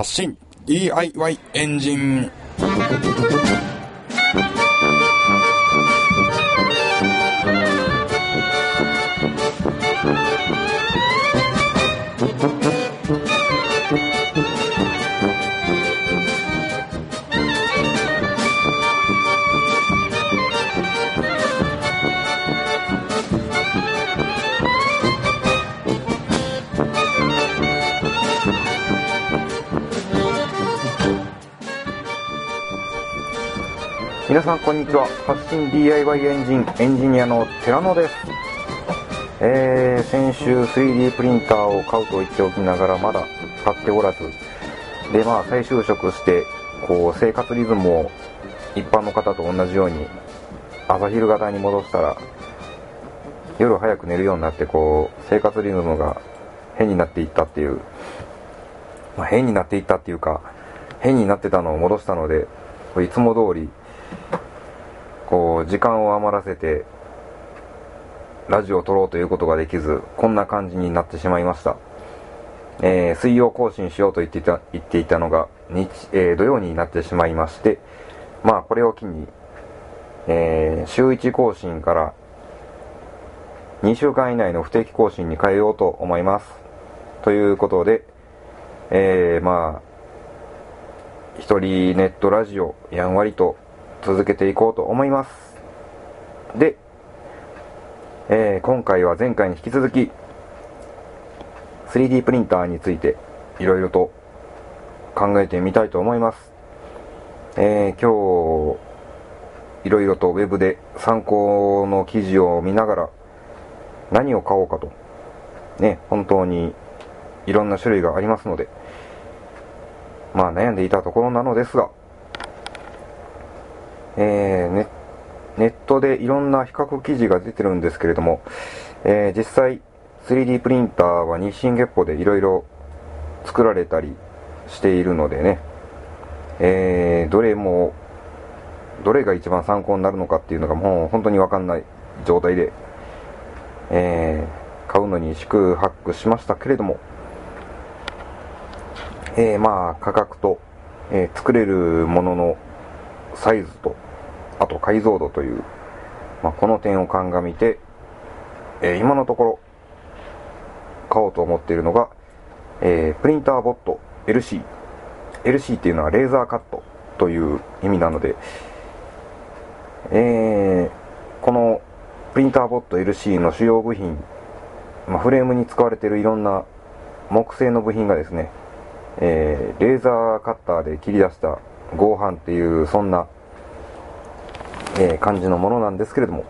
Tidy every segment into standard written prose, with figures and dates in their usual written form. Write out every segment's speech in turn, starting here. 発信 DIY エンジン。皆さんこんにちは。発信 DIY エンジニアの寺野です。先週 3D プリンターを買うと言っておきながらまだ買っておらずで、再就職してこう生活リズムを一般の方と同じように朝昼型に戻したら夜早く寝るようになって、こう生活リズムが変になっていったっていう、変になっていったっていうか変になってたのを戻したので、いつも通りこう時間を余らせてラジオを撮ろうということができず、こんな感じになってしまいました。水曜更新しようと言っていたのが土曜になってしまいまして、これを機に、週1更新から2週間以内の不定期更新に変えようと思います。ということで、一人ネットラジオやんわりと続けていこうと思います。で、今回は前回に引き続き 3D プリンターについていろいろと考えてみたいと思います。今日いろいろとウェブで参考の記事を見ながら何を買おうかとね、本当にいろんな種類がありますので、悩んでいたところなのですが、ネットでいろんな比較記事が出てるんですけれども、実際 3D プリンターは日進月歩でいろいろ作られたりしているのでね、どれが一番参考になるのかっていうのがもう本当に分かんない状態で、買うのに四苦八苦しましたけれども、価格と、作れるもののサイズとあと解像度という、この点を鑑みて、今のところ買おうと思っているのが、プリンターボット LC。LC っていうのはレーザーカットという意味なので、このプリンターボット LC の主要部品、フレームに使われているいろんな木製の部品がですね、レーザーカッターで切り出した合板っていうそんな、感じのものなんですけれども、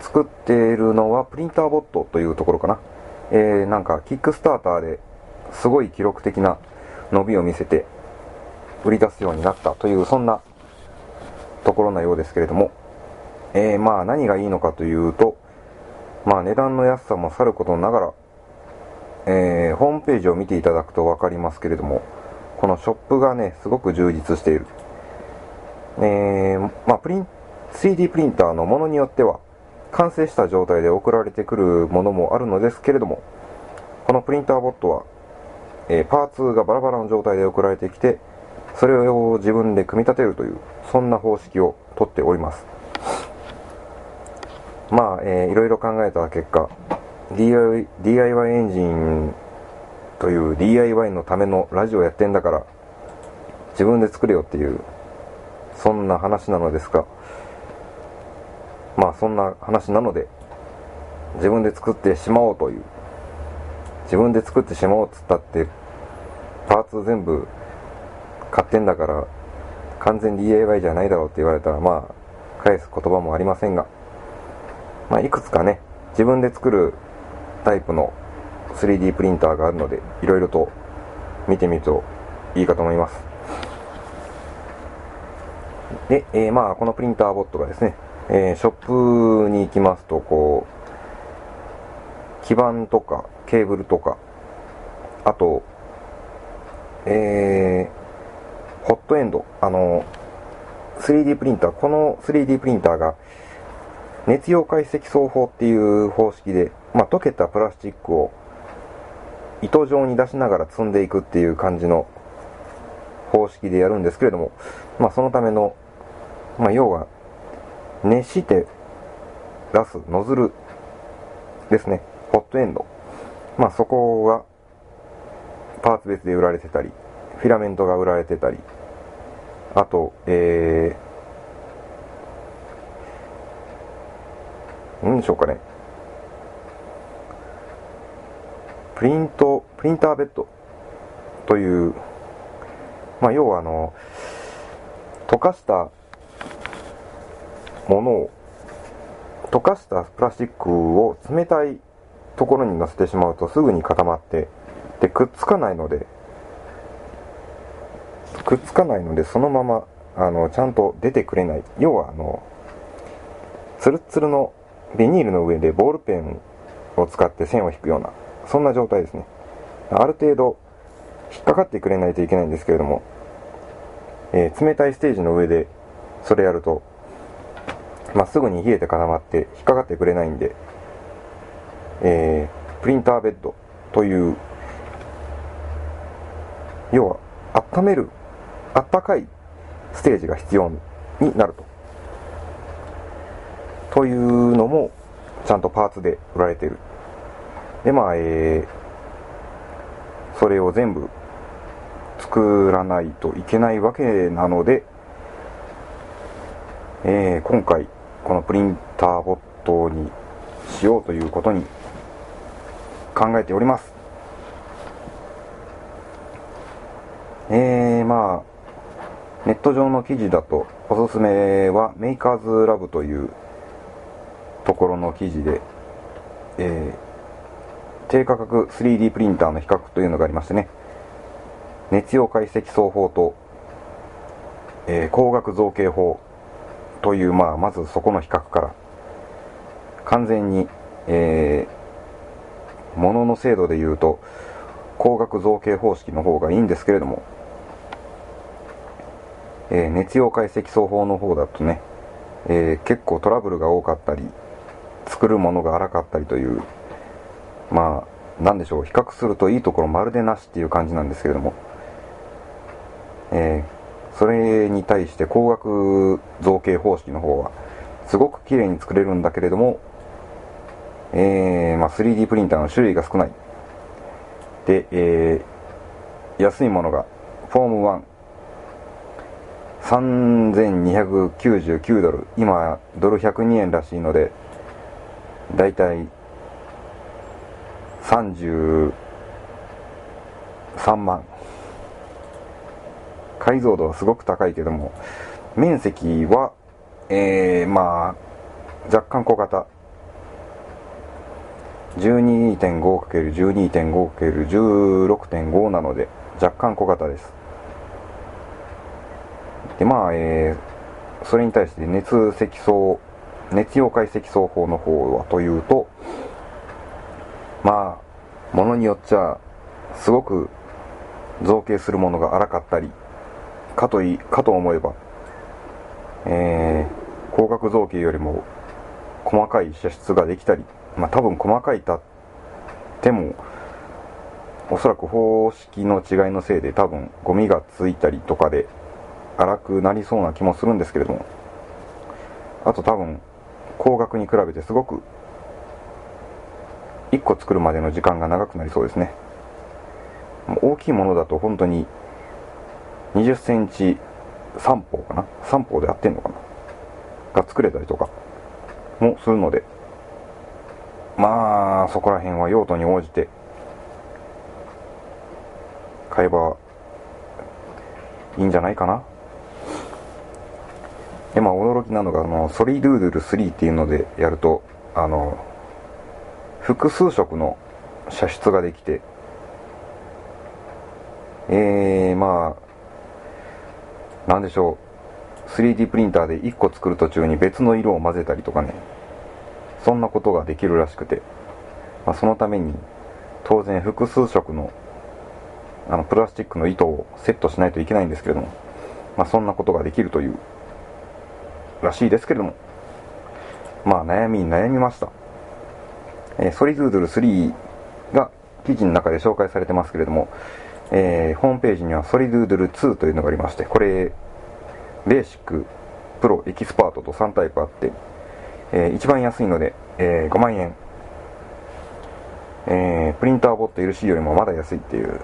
作っているのはプリンターボットというところかな。なんかキックスターターですごい記録的な伸びを見せて売り出すようになったという、そんなところなようですけれども、何がいいのかというと、値段の安さもさることながら、ホームページを見ていただくと分かりますけれども、このショップがねすごく充実している。3D プリンターのものによっては完成した状態で送られてくるものもあるのですけれども、このプリンターボットは、パーツがバラバラの状態で送られてきて、それを自分で組み立てるという、そんな方式をとっております。いろいろ考えた結果、DIY エンジンという DIY のためのラジオやってんだから自分で作れよっていう、そんな話なのですが、そんな話なので自分で作ってしまおうという、自分で作ってしまおうっつったってパーツ全部買ってんだから完全 DIY じゃないだろうって言われたら、返す言葉もありませんが、いくつかね自分で作るタイプの 3D プリンターがあるので、いろいろと見てみるといいかと思います。で、このプリンターボットがですね、ショップに行きますと、こう基板とかケーブルとか、あと、ホットエンド、3D プリンター、この 3D プリンターが熱溶解積層法っていう方式で、溶けたプラスチックを糸状に出しながら積んでいくっていう感じの方式でやるんですけれども、そのための、要は熱して出すノズルですね、ホットエンド、そこがパーツ別で売られてたり、フィラメントが売られてたり、あと、何でしょうかね、プリンターベッドという、要は溶かしたプラスチックを冷たいところに乗せてしまうとすぐに固まって、でくっつかないのでそのままちゃんと出てくれない、要はツルツルのビニールの上でボールペンを使って線を引くような、そんな状態ですね。ある程度引っかかってくれないといけないんですけれども、冷たいステージの上でそれやると、すぐに冷えて固まって引っかかってくれないんで、プリンターベッドという、要は温かいステージが必要になるというのもちゃんとパーツで売られている。でそれを全部作らないといけないわけなので、今回このプリンターボットにしようということに考えております。ネット上の記事だとおすすめはメーカーズラブというところの記事で、低価格 3D プリンターの比較というのがありましてね、熱溶解積層法と、光学造形法という、まずそこの比較から完全に、物の精度でいうと光学造形方式の方がいいんですけれども、熱溶解積層法の方だとね、結構トラブルが多かったり、作るものが荒かったりという、なんでしょう、比較するといいところまるでなしっていう感じなんですけれども、それに対して光学造形方式の方はすごく綺麗に作れるんだけれども、3D プリンターの種類が少ないで、安いものがフォーム1 $3,299、今ドル102円らしいので、だいたい33万、解像度はすごく高いけども、面積は、若干小型 12.5×12.5×16.5 なので若干小型です。でそれに対して熱溶解積層法の方はというと、ものによっちゃすごく造形するものが荒かったりかと思えば、光学造形よりも細かい射出ができたり、多分細かいたってもおそらく方式の違いのせいで多分ゴミがついたりとかで荒くなりそうな気もするんですけれども、あと多分光学に比べてすごく1個作るまでの時間が長くなりそうですね。大きいものだと本当に20センチ3方かな、3方で合ってんのかなが作れたりとかもするので、そこら辺は用途に応じて買えばいいんじゃないかな。で驚きなのがソリドゥードゥル3っていうのでやると複数色の射出ができて、なんでしょう、 3D プリンターで1個作る途中に別の色を混ぜたりとかね、そんなことができるらしくて、そのために当然複数色のプラスチックの糸をセットしないといけないんですけれども、そんなことができるというらしいですけれども、まあ悩みに悩みました。ソリドゥードル3が記事の中で紹介されてますけれども、ホームページにはソリドゥードル2というのがありまして、これベーシック、プロ、エキスパートと3タイプあって、一番安いので、5万円、プリンターボット LC よりもまだ安いっていう、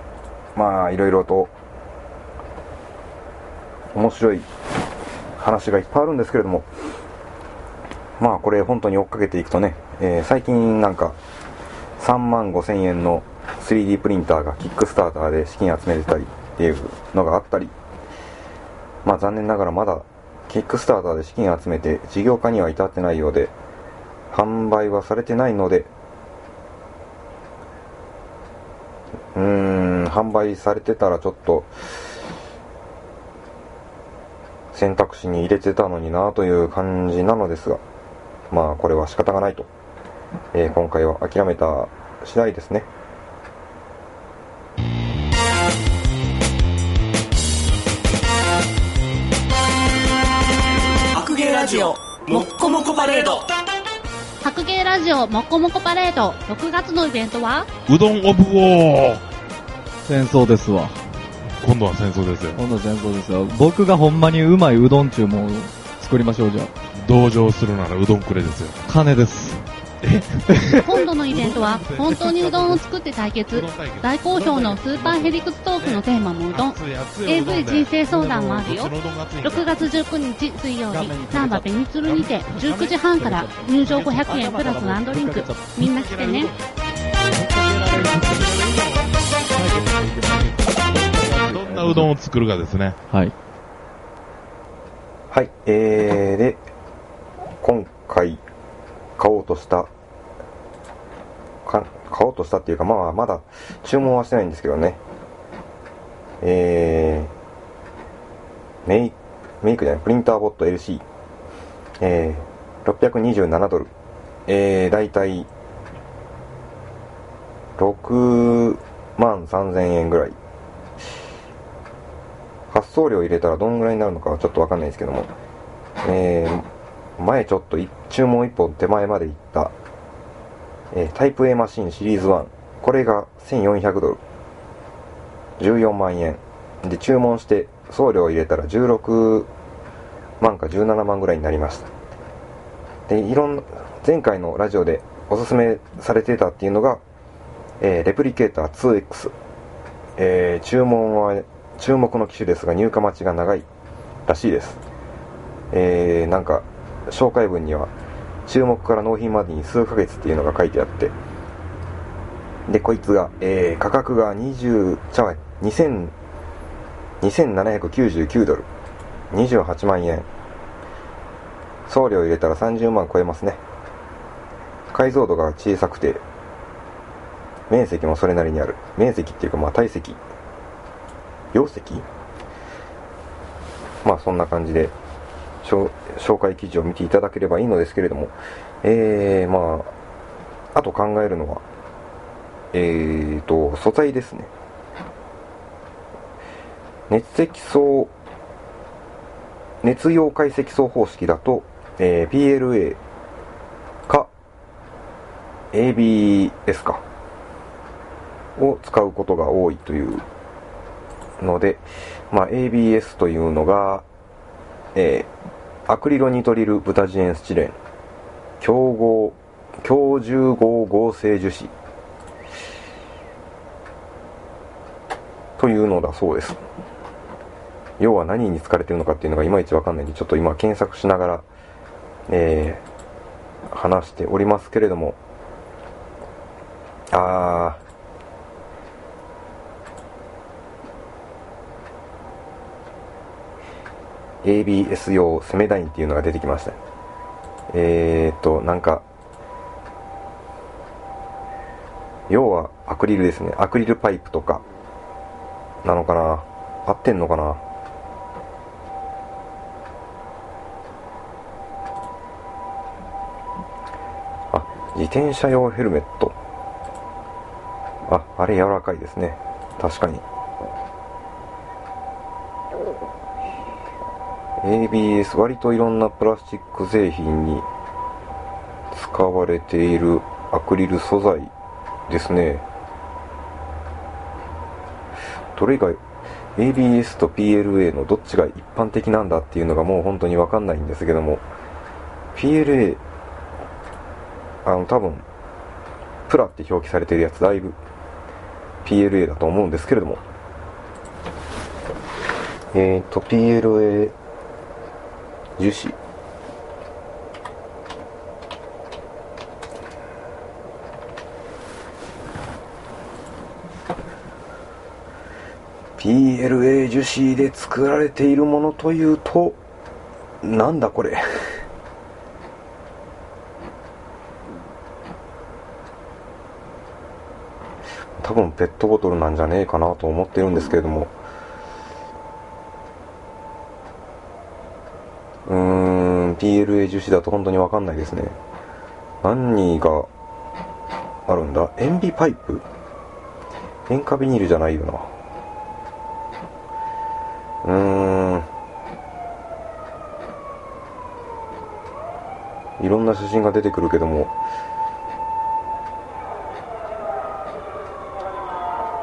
まあいろいろと面白い話がいっぱいあるんですけれども、まあこれ本当に追っかけていくとね、最近なんか3万5千円の 3D プリンターがキックスターターで資金集めてたりっていうのがあったり、まあ残念ながらまだキックスターターで資金集めて事業化には至ってないようで、販売はされてないので、販売されてたらちょっと選択肢に入れてたのになという感じなのですが、まあこれは仕方がないと、今回は諦めた次第ですね。白芸ラジオもっこもこパレード。白芸ラジオもっこもこパレード6月のイベントはうどんオブウォー。戦争ですわ。今度は戦争ですよ。今度は戦争ですよ。僕がほんまにうまいうどんちゅうもん作りましょう。じゃあ同情するならうどんくれですよ。金です。今度のイベントは本当にうどんを作って対決。大好評のスーパーヘリクストークのテーマもうどん、 AV 人生相談もあるよ。6月19日水曜日、難波ベニツルにて19時半から、入場500円プラスワンドリンク。みんな来てね。どんなうどんを作るかですね。はいはい。で今回買おうとしたっていうか、まあまだ注文はしてないんですけどね。メイクじゃない、プリンターボット LC、$627、だいたい6万3000円ぐらい。発送料入れたらどんぐらいになるのかはちょっとわかんないですけども、前ちょっと注文一本手前までいった、タイプ A マシンシリーズ1、これが$1400、14万円で注文して、送料入れたら16万か17万ぐらいになりました。で前回のラジオでおすすめされてたっていうのが、レプリケーター 2X、注目の機種ですが入荷待ちが長いらしいです。なんか紹介文には注目から納品までに数ヶ月っていうのが書いてあって、でこいつが、価格が2799ドル、28万円、送料入れたら30万超えますね。解像度が小さくて面積もそれなりにある。面積っていうか、まあ体積、容積、まあそんな感じで紹介記事を見ていただければいいのですけれども、まああと考えるのは素材ですね。熱溶解積層方式だと、PLA か ABS かを使うことが多いというので、まあ、ABS というのが、アクリロニトリルブタジエンスチレン強重合合成樹脂というのだそうです。要は何に使われているのかっていうのがいまいちわかんないんで、ちょっと今検索しながら、話しておりますけれども、ABS 用セメダインっていうのが出てきました。なんか要はアクリルですね。アクリルパイプとかなのかな、合ってんのかな。あ、自転車用ヘルメット。あ、あれ柔らかいですね。確かに。ABS 割といろんなプラスチック製品に使われているアクリル素材ですね。どれ以外 ABS と PLA のどっちが一般的なんだっていうのがもう本当に分かんないんですけども、 PLA 多分プラって表記されてるやつだいぶ PLA だと思うんですけれども、PLA 樹脂PLA 樹脂で作られているものというと、なんだこれ多分ペットボトルなんじゃねえかなと思ってるんですけれども、PLA 樹脂だと本当に分かんないですね。何があるんだ。塩ビパイプ、塩化ビニールじゃないよな。いろんな写真が出てくるけども、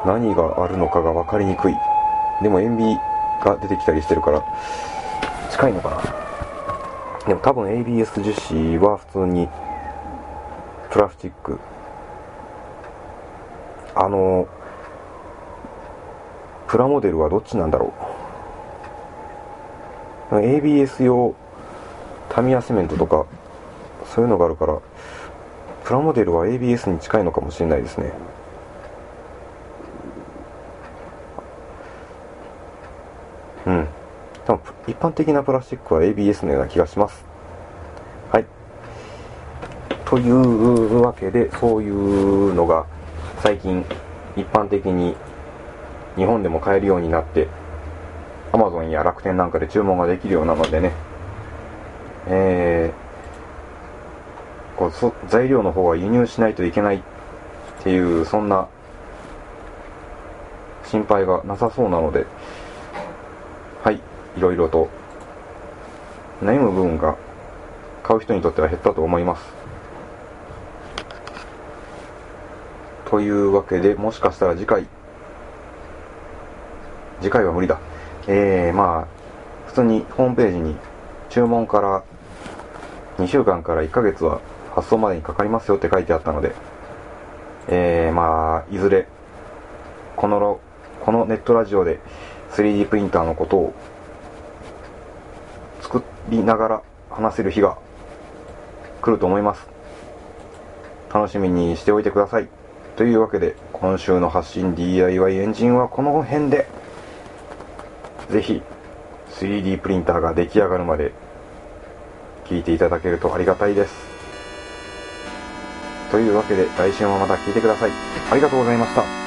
何があるのかが分かりにくい。でも塩ビが出てきたりしてるから近いのかな。でも多分 ABS 樹脂は普通にプラスチック、プラモデルはどっちなんだろう。ABS 用タミヤセメントとかそういうのがあるから、プラモデルは ABS に近いのかもしれないですね。うん、多分一般的なプラスチックは ABS のような気がします。はい、というわけで、そういうのが最近一般的に日本でも買えるようになって、アマゾンや楽天なんかで注文ができるようなのでね、こう材料の方は輸入しないといけないっていう、そんな心配がなさそうなので、はい、いろいろと悩む部分が買う人にとっては減ったと思います。というわけで、もしかしたら次回は無理だ。まあ普通にホームページに注文から2週間から1ヶ月は発送までにかかりますよって書いてあったので、まあいずれこのネットラジオで 3D プリンターのことを作りながら話せる日が来ると思います。楽しみにしておいてください。というわけで、今週の発信 DIY エンジンはこの辺で。ぜひ 3D プリンターが出来上がるまで聞いていただけるとありがたいです。というわけで、来週もまた聞いてください。ありがとうございました。